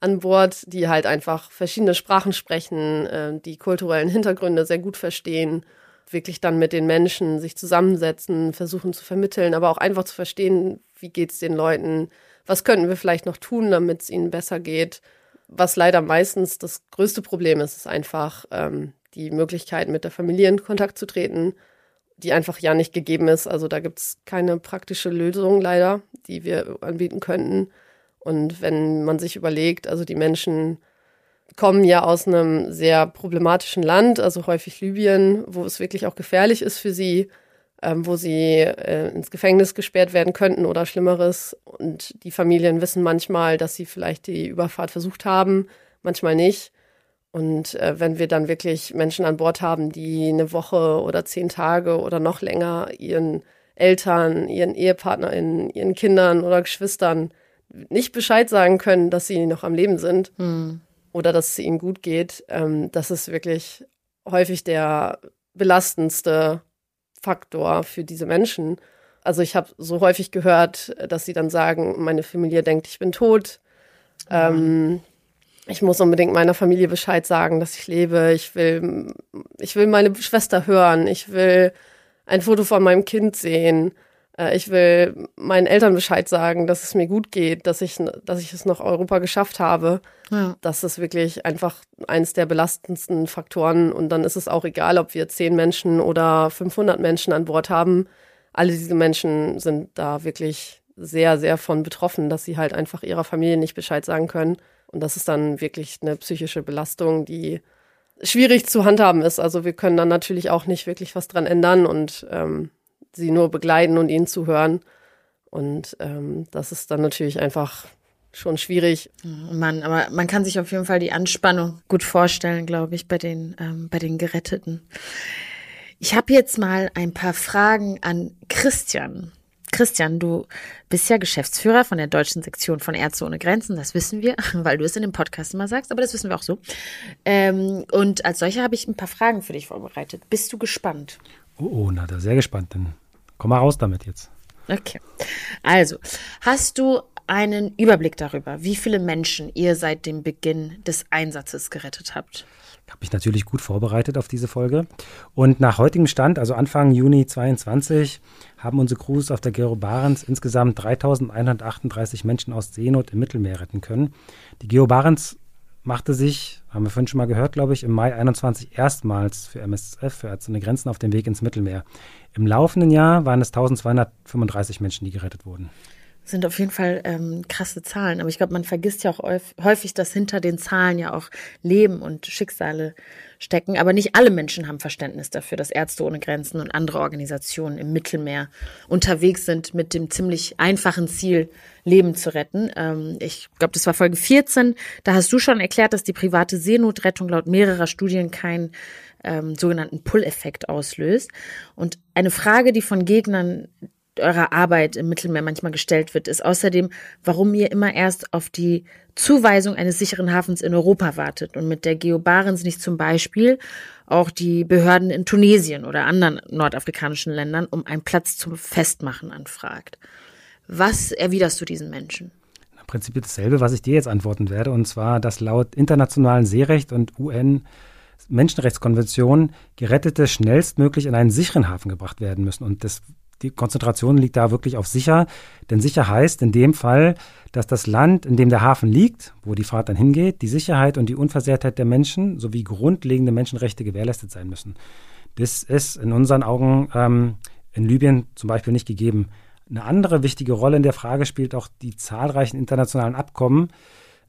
an Bord, die halt einfach verschiedene Sprachen sprechen, äh, die kulturellen Hintergründe sehr gut verstehen, wirklich dann mit den Menschen sich zusammensetzen, versuchen zu vermitteln, aber auch einfach zu verstehen, wie geht's den Leuten, was könnten wir vielleicht noch tun, damit es ihnen besser geht. Was leider meistens das größte Problem ist, ist einfach ähm, die Möglichkeit, mit der Familie in Kontakt zu treten, die einfach ja nicht gegeben ist. Also da gibt es keine praktische Lösung leider, die wir anbieten könnten. Und wenn man sich überlegt, also die Menschen kommen ja aus einem sehr problematischen Land, also häufig Libyen, wo es wirklich auch gefährlich ist für sie, ähm, wo sie äh, ins Gefängnis gesperrt werden könnten oder Schlimmeres. Und die Familien wissen manchmal, dass sie vielleicht die Überfahrt versucht haben, manchmal nicht. Und äh, wenn wir dann wirklich Menschen an Bord haben, die eine Woche oder zehn Tage oder noch länger ihren Eltern, ihren EhepartnerInnen, ihren Kindern oder Geschwistern nicht Bescheid sagen können, dass sie noch am Leben sind, hm. oder dass es ihnen gut geht, ähm, das ist wirklich häufig der belastendste Faktor für diese Menschen. Also ich habe so häufig gehört, dass sie dann sagen, meine Familie denkt, ich bin tot, ähm, ich muss unbedingt meiner Familie Bescheid sagen, dass ich lebe, ich will, ich will meine Schwester hören, ich will ein Foto von meinem Kind sehen. Ich will meinen Eltern Bescheid sagen, dass es mir gut geht, dass ich, dass ich es nach Europa geschafft habe. Ja. Das ist wirklich einfach eins der belastendsten Faktoren. Und dann ist es auch egal, ob wir zehn Menschen oder fünfhundert Menschen an Bord haben. Alle diese Menschen sind da wirklich sehr, sehr von betroffen, dass sie halt einfach ihrer Familie nicht Bescheid sagen können. Und das ist dann wirklich eine psychische Belastung, die schwierig zu handhaben ist. Also wir können dann natürlich auch nicht wirklich was dran ändern und ähm, sie nur begleiten und ihnen zuhören. Und ähm, das ist dann natürlich einfach schon schwierig. Oh Mann, aber man kann sich auf jeden Fall die Anspannung gut vorstellen, glaube ich, bei den, ähm, bei den Geretteten. Ich habe jetzt mal ein paar Fragen an Christian. Christian, du bist ja Geschäftsführer von der deutschen Sektion von Ärzte ohne Grenzen, das wissen wir, weil du es in dem Podcast immer sagst, aber das wissen wir auch so. Ähm, und als solcher habe ich ein paar Fragen für dich vorbereitet. Bist du gespannt? Oh, oh, na, da sehr gespannt, dann komm mal raus damit jetzt. Okay, also hast du einen Überblick darüber, wie viele Menschen ihr seit dem Beginn des Einsatzes gerettet habt? Ich habe mich natürlich gut vorbereitet auf diese Folge. Und nach heutigem Stand, also Anfang Juni zweiundzwanzig, haben unsere Crews auf der Geo Barents insgesamt dreitausendeinhundertachtunddreißig Menschen aus Seenot im Mittelmeer retten können. Die Geo Barents machte sich, haben wir vorhin schon mal gehört, glaube ich, im Mai einundzwanzig erstmals für M S F, für Ärzte ohne Grenzen, auf dem Weg ins Mittelmeer. Im laufenden Jahr waren es eintausendzweihundertfünfunddreißig Menschen, die gerettet wurden. sind auf jeden Fall ähm, krasse Zahlen. Aber ich glaube, man vergisst ja auch häufig, dass hinter den Zahlen ja auch Leben und Schicksale stecken. Aber nicht alle Menschen haben Verständnis dafür, dass Ärzte ohne Grenzen und andere Organisationen im Mittelmeer unterwegs sind mit dem ziemlich einfachen Ziel, Leben zu retten. Ähm, ich glaube, das war Folge vierzehn. Da hast du schon erklärt, dass die private Seenotrettung laut mehrerer Studien keinen ähm, sogenannten Pull-Effekt auslöst. Und eine Frage, die von Gegnern eurer Arbeit im Mittelmeer manchmal gestellt wird, ist außerdem, warum ihr immer erst auf die Zuweisung eines sicheren Hafens in Europa wartet und mit der Geo Barents nicht zum Beispiel auch die Behörden in Tunesien oder anderen nordafrikanischen Ländern um einen Platz zum Festmachen anfragt. Was erwiderst du diesen Menschen? Im Prinzip dasselbe, was ich dir jetzt antworten werde, und zwar, dass laut internationalen Seerecht und U N Menschenrechtskonvention Gerettete schnellstmöglich in einen sicheren Hafen gebracht werden müssen. Und das Die Konzentration liegt da wirklich auf sicher, denn sicher heißt in dem Fall, dass das Land, in dem der Hafen liegt, wo die Fahrt dann hingeht, die Sicherheit und die Unversehrtheit der Menschen sowie grundlegende Menschenrechte gewährleistet sein müssen. Das ist in unseren Augen ähm, in Libyen zum Beispiel nicht gegeben. Eine andere wichtige Rolle in der Frage spielt auch die zahlreichen internationalen Abkommen,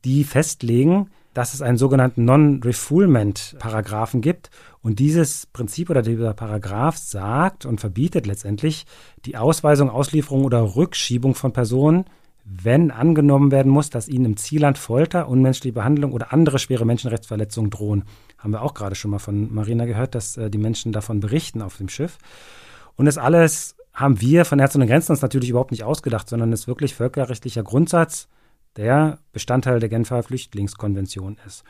die festlegen, dass es einen sogenannten Non-Refoulement-Paragraphen gibt. Und dieses Prinzip oder dieser Paragraph sagt und verbietet letztendlich die Ausweisung, Auslieferung oder Rückschiebung von Personen, wenn angenommen werden muss, dass ihnen im Zielland Folter, unmenschliche Behandlung oder andere schwere Menschenrechtsverletzungen drohen. Haben wir auch gerade schon mal von Marina gehört, dass äh, die Menschen davon berichten auf dem Schiff. Und das alles haben wir von Ärzte ohne Grenzen uns natürlich überhaupt nicht ausgedacht, sondern es ist wirklich völkerrechtlicher Grundsatz, der Bestandteil der Genfer Flüchtlingskonvention ist.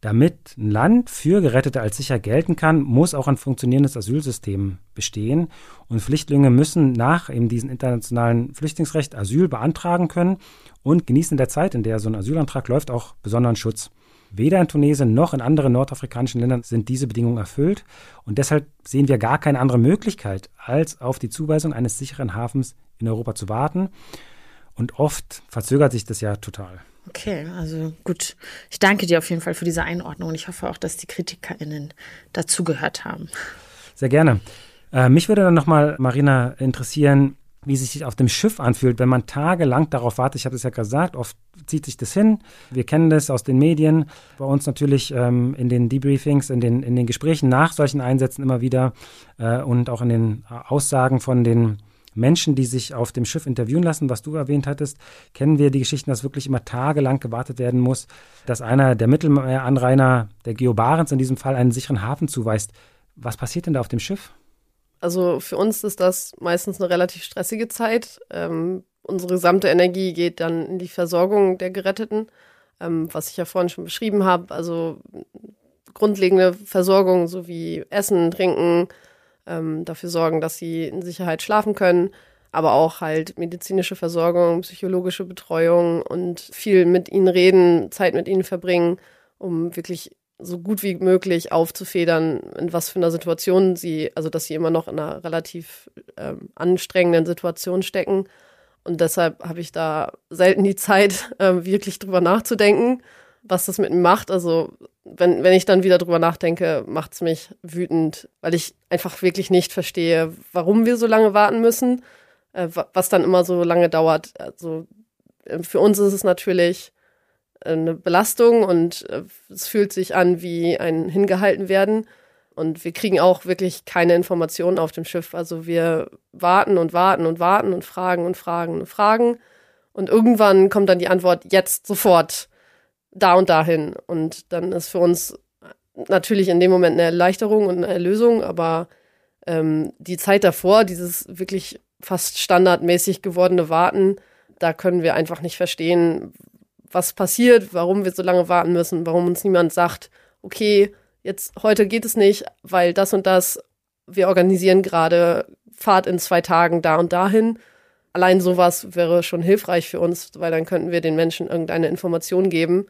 Damit ein Land für Gerettete als sicher gelten kann, muss auch ein funktionierendes Asylsystem bestehen. Und Flüchtlinge müssen nach eben diesem internationalen Flüchtlingsrecht Asyl beantragen können und genießen in der Zeit, in der so ein Asylantrag läuft, auch besonderen Schutz. Weder in Tunesien noch in anderen nordafrikanischen Ländern sind diese Bedingungen erfüllt. Und deshalb sehen wir gar keine andere Möglichkeit, als auf die Zuweisung eines sicheren Hafens in Europa zu warten. Und oft verzögert sich das ja total. Okay, also gut. Ich danke dir auf jeden Fall für diese Einordnung und ich hoffe auch, dass die KritikerInnen dazugehört haben. Sehr gerne. Äh, mich würde dann nochmal, Marina, interessieren, wie sich das auf dem Schiff anfühlt, wenn man tagelang darauf wartet. Ich habe das ja gesagt, oft zieht sich das hin. Wir kennen das aus den Medien. Bei uns natürlich ähm, in den Debriefings, in den, in den Gesprächen nach solchen Einsätzen immer wieder äh, und auch in den Aussagen von den Menschen, die sich auf dem Schiff interviewen lassen, was du erwähnt hattest, kennen wir die Geschichten, dass wirklich immer tagelang gewartet werden muss, dass einer der Mittelmeeranrainer, der Geo Barents in diesem Fall, einen sicheren Hafen zuweist. Was passiert denn da auf dem Schiff? Also für uns ist das meistens eine relativ stressige Zeit. Ähm, unsere gesamte Energie geht dann in die Versorgung der Geretteten, ähm, was ich ja vorhin schon beschrieben habe. Also grundlegende Versorgung sowie Essen, Trinken, Ähm, dafür sorgen, dass sie in Sicherheit schlafen können, aber auch halt medizinische Versorgung, psychologische Betreuung und viel mit ihnen reden, Zeit mit ihnen verbringen, um wirklich so gut wie möglich aufzufedern, in was für einer Situation sie, also dass sie immer noch in einer relativ ähm, anstrengenden Situation stecken. Und deshalb habe ich da selten die Zeit, äh, wirklich drüber nachzudenken, was das mit mir macht. Also wenn, wenn ich dann wieder drüber nachdenke, macht es mich wütend, weil ich einfach wirklich nicht verstehe, warum wir so lange warten müssen, äh, was dann immer so lange dauert. Also für uns ist es natürlich eine Belastung und äh, es fühlt sich an wie ein Hingehaltenwerden. Und wir kriegen auch wirklich keine Informationen auf dem Schiff. Also wir warten und warten und warten und fragen und fragen und fragen. Und irgendwann kommt dann die Antwort, jetzt, sofort, da und dahin. Und dann ist für uns natürlich in dem Moment eine Erleichterung und eine Erlösung, aber ähm, die Zeit davor, dieses wirklich fast standardmäßig gewordene Warten, da können wir einfach nicht verstehen, was passiert, warum wir so lange warten müssen, warum uns niemand sagt, okay, jetzt heute geht es nicht, weil das und das, wir organisieren gerade Fahrt in zwei Tagen da und dahin. Allein sowas wäre schon hilfreich für uns, weil dann könnten wir den Menschen irgendeine Information geben,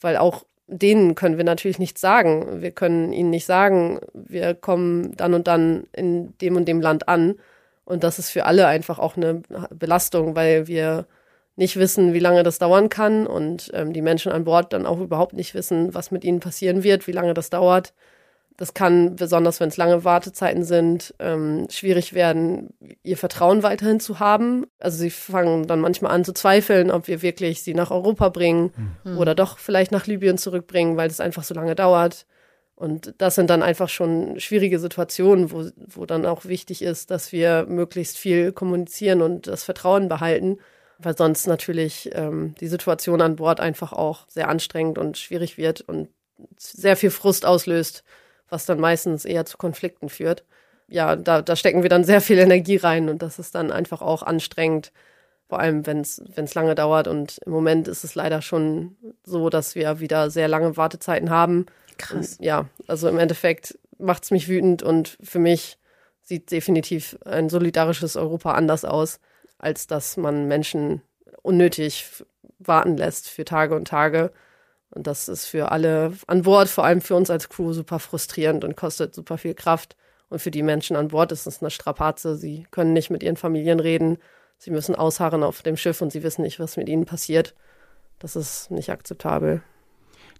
weil auch denen können wir natürlich nichts sagen. Wir können ihnen nicht sagen, wir kommen dann und dann in dem und dem Land an. Und das ist für alle einfach auch eine Belastung, weil wir nicht wissen, wie lange das dauern kann und ähm, die Menschen an Bord dann auch überhaupt nicht wissen, was mit ihnen passieren wird, wie lange das dauert. Das kann, besonders wenn es lange Wartezeiten sind, ähm, schwierig werden, ihr Vertrauen weiterhin zu haben. Also sie fangen dann manchmal an zu zweifeln, ob wir wirklich sie nach Europa bringen mhm. oder doch vielleicht nach Libyen zurückbringen, weil es einfach so lange dauert. Und das sind dann einfach schon schwierige Situationen, wo, wo dann auch wichtig ist, dass wir möglichst viel kommunizieren und das Vertrauen behalten, weil sonst natürlich ähm, die Situation an Bord einfach auch sehr anstrengend und schwierig wird und sehr viel Frust auslöst, was dann meistens eher zu Konflikten führt. Ja, da, da stecken wir dann sehr viel Energie rein und das ist dann einfach auch anstrengend, vor allem wenn es wenn es lange dauert. Und im Moment ist es leider schon so, dass wir wieder sehr lange Wartezeiten haben. Krass. Und ja, also im Endeffekt macht es mich wütend und für mich sieht definitiv ein solidarisches Europa anders aus, als dass man Menschen unnötig warten lässt für Tage und Tage. Und das ist für alle an Bord, vor allem für uns als Crew, super frustrierend und kostet super viel Kraft. Und für die Menschen an Bord ist es eine Strapaze. Sie können nicht mit ihren Familien reden. Sie müssen ausharren auf dem Schiff und sie wissen nicht, was mit ihnen passiert. Das ist nicht akzeptabel.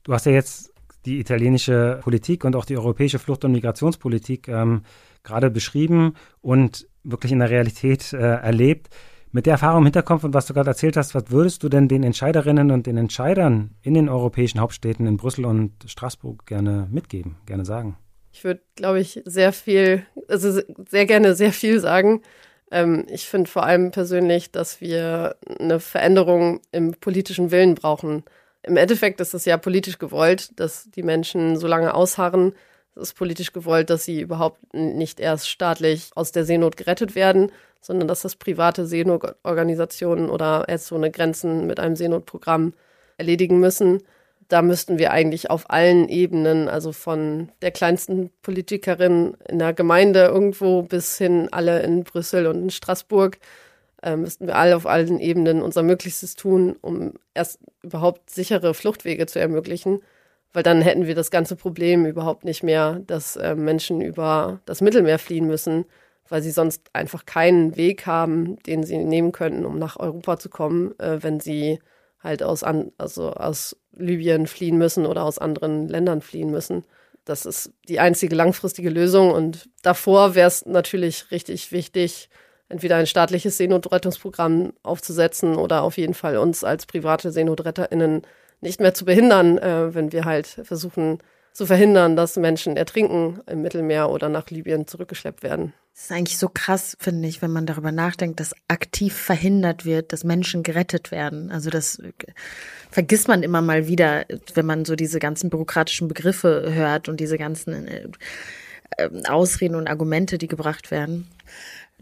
Du hast ja jetzt die italienische Politik und auch die europäische Flucht- und Migrationspolitik ähm, gerade beschrieben und wirklich in der Realität äh, erlebt. Mit der Erfahrung im Hinterkopf und was du gerade erzählt hast, was würdest du denn den Entscheiderinnen und den Entscheidern in den europäischen Hauptstädten in Brüssel und Straßburg gerne mitgeben, gerne sagen? Ich würde, glaube ich, sehr viel, also sehr gerne sehr viel sagen. Ähm, ich finde vor allem persönlich, dass wir eine Veränderung im politischen Willen brauchen. Im Endeffekt ist es ja politisch gewollt, dass die Menschen so lange ausharren. Es ist politisch gewollt, dass sie überhaupt nicht erst staatlich aus der Seenot gerettet werden, sondern dass das private Seenotorganisationen oder Ärzte ohne Grenzen mit einem Seenotprogramm erledigen müssen. Da müssten wir eigentlich auf allen Ebenen, also von der kleinsten Politikerin in der Gemeinde irgendwo bis hin alle in Brüssel und in Straßburg, äh, müssten wir alle auf allen Ebenen unser Möglichstes tun, um erst überhaupt sichere Fluchtwege zu ermöglichen. Weil dann hätten wir das ganze Problem überhaupt nicht mehr, dass äh, Menschen über das Mittelmeer fliehen müssen, weil sie sonst einfach keinen Weg haben, den sie nehmen könnten, um nach Europa zu kommen, äh, wenn sie halt aus, an, also aus Libyen fliehen müssen oder aus anderen Ländern fliehen müssen. Das ist die einzige langfristige Lösung. Und davor wäre es natürlich richtig wichtig, entweder ein staatliches Seenotrettungsprogramm aufzusetzen oder auf jeden Fall uns als private SeenotretterInnen nicht mehr zu behindern, äh, wenn wir halt versuchen zu verhindern, dass Menschen ertrinken im Mittelmeer oder nach Libyen zurückgeschleppt werden. Das ist eigentlich so krass, finde ich, wenn man darüber nachdenkt, dass aktiv verhindert wird, dass Menschen gerettet werden. Also das vergisst man immer mal wieder, wenn man so diese ganzen bürokratischen Begriffe hört und diese ganzen äh, Ausreden und Argumente, die gebracht werden.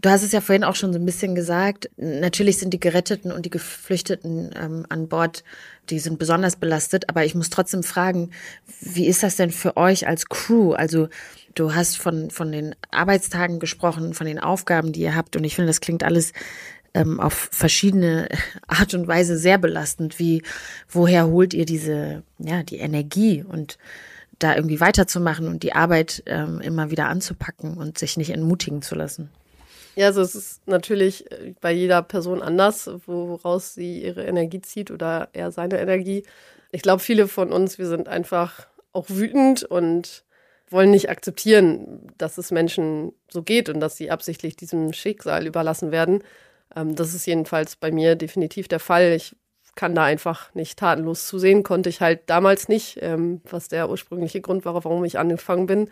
Du hast es ja vorhin auch schon so ein bisschen gesagt, natürlich sind die Geretteten und die Geflüchteten ähm, an Bord, die sind besonders belastet, aber ich muss trotzdem fragen, wie ist das denn für euch als Crew? Also du hast von von den Arbeitstagen gesprochen, von den Aufgaben, die ihr habt, und ich finde, das klingt alles ähm, auf verschiedene Art und Weise sehr belastend. Wie, woher holt ihr diese, ja, die Energie und da irgendwie weiterzumachen und die Arbeit ähm, immer wieder anzupacken und sich nicht entmutigen zu lassen? Ja, also es ist natürlich bei jeder Person anders, woraus sie ihre Energie zieht oder eher seine Energie. Ich glaube, viele von uns, wir sind einfach auch wütend und wollen nicht akzeptieren, dass es Menschen so geht und dass sie absichtlich diesem Schicksal überlassen werden. Ähm, das ist jedenfalls bei mir definitiv der Fall. Ich kann da einfach nicht tatenlos zusehen, konnte ich halt damals nicht, ähm, was der ursprüngliche Grund war, warum ich angefangen bin.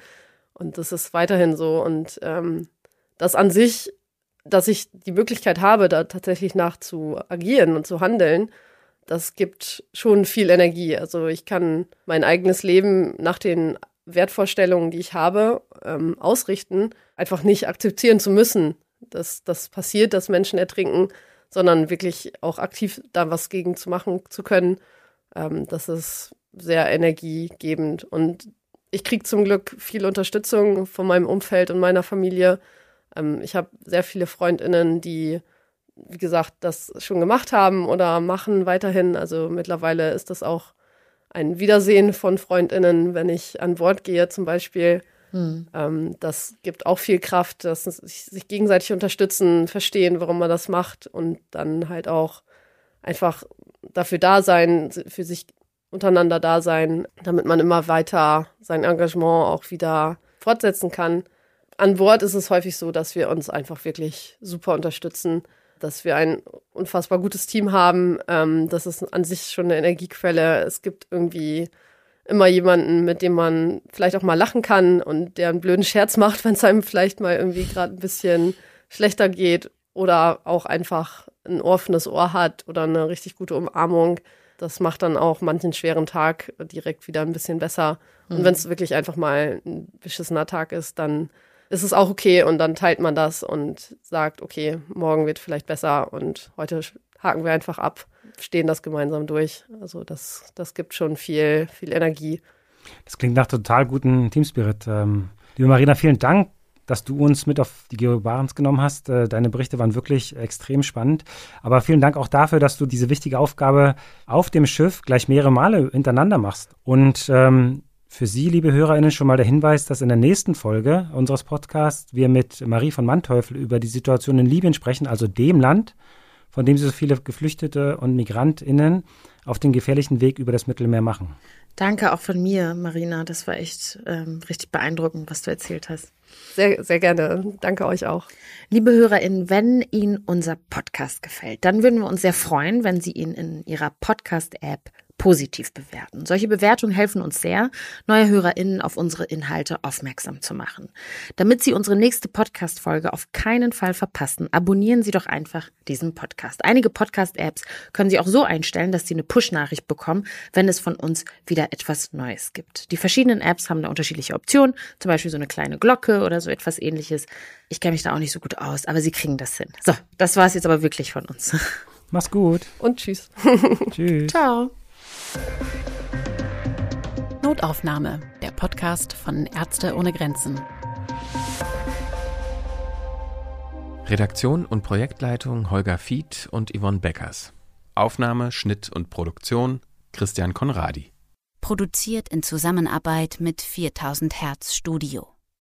Und das ist weiterhin so. Und ähm, das an sich, dass ich die Möglichkeit habe, da tatsächlich nach zu agieren und zu handeln, das gibt schon viel Energie. Also ich kann mein eigenes Leben nach den Wertvorstellungen, die ich habe, ähm, ausrichten, einfach nicht akzeptieren zu müssen, dass das passiert, dass Menschen ertrinken, sondern wirklich auch aktiv da was gegen zu machen zu können. Ähm, das ist sehr energiegebend. Und ich kriege zum Glück viel Unterstützung von meinem Umfeld und meiner Familie. Ich habe sehr viele FreundInnen, die, wie gesagt, das schon gemacht haben oder machen weiterhin. Also mittlerweile ist das auch ein Wiedersehen von FreundInnen, wenn ich an Bord gehe zum Beispiel. Hm. Das gibt auch viel Kraft, dass sie sich gegenseitig unterstützen, verstehen, warum man das macht und dann halt auch einfach dafür da sein, für sich untereinander da sein, damit man immer weiter sein Engagement auch wieder fortsetzen kann. An Bord ist es häufig so, dass wir uns einfach wirklich super unterstützen, dass wir ein unfassbar gutes Team haben. Ähm, das ist an sich schon eine Energiequelle. Es gibt irgendwie immer jemanden, mit dem man vielleicht auch mal lachen kann und der einen blöden Scherz macht, wenn es einem vielleicht mal irgendwie gerade ein bisschen schlechter geht oder auch einfach ein offenes Ohr hat oder eine richtig gute Umarmung. Das macht dann auch manchen schweren Tag direkt wieder ein bisschen besser. Mhm. Und wenn es wirklich einfach mal ein beschissener Tag ist, dann ist es auch okay und dann teilt man das und sagt, okay, morgen wird vielleicht besser und heute haken wir einfach ab, stehen das gemeinsam durch. Also das, das gibt schon viel, viel Energie. Das klingt nach total gutem Teamspirit. Ähm, liebe Marina, vielen Dank, dass du uns mit auf die Geo Barents genommen hast. Äh, deine Berichte waren wirklich extrem spannend. Aber vielen Dank auch dafür, dass du diese wichtige Aufgabe auf dem Schiff gleich mehrere Male hintereinander machst. Und ähm, für Sie, liebe HörerInnen, schon mal der Hinweis, dass in der nächsten Folge unseres Podcasts wir mit Marie von Manteuffel über die Situation in Libyen sprechen, also dem Land, von dem Sie so viele Geflüchtete und MigrantInnen auf den gefährlichen Weg über das Mittelmeer machen. Danke auch von mir, Marina. Das war echt ähm, richtig beeindruckend, was du erzählt hast. Sehr, sehr gerne. Danke euch auch. Liebe HörerInnen, wenn Ihnen unser Podcast gefällt, dann würden wir uns sehr freuen, wenn Sie ihn in Ihrer Podcast-App positiv bewerten. Solche Bewertungen helfen uns sehr, neue HörerInnen auf unsere Inhalte aufmerksam zu machen. Damit Sie unsere nächste Podcast-Folge auf keinen Fall verpassen, abonnieren Sie doch einfach diesen Podcast. Einige Podcast-Apps können Sie auch so einstellen, dass Sie eine Push-Nachricht bekommen, wenn es von uns wieder etwas Neues gibt. Die verschiedenen Apps haben da unterschiedliche Optionen, zum Beispiel so eine kleine Glocke oder so etwas Ähnliches. Ich kenne mich da auch nicht so gut aus, aber Sie kriegen das hin. So, das war es jetzt aber wirklich von uns. Mach's gut. Und tschüss. Tschüss. Ciao. Notaufnahme, der Podcast von Ärzte ohne Grenzen. Redaktion und Projektleitung Holger Vieth und Yvonne Beckers. Aufnahme, Schnitt und Produktion Christian Conradi. Produziert in Zusammenarbeit mit viertausend Hertz Studio.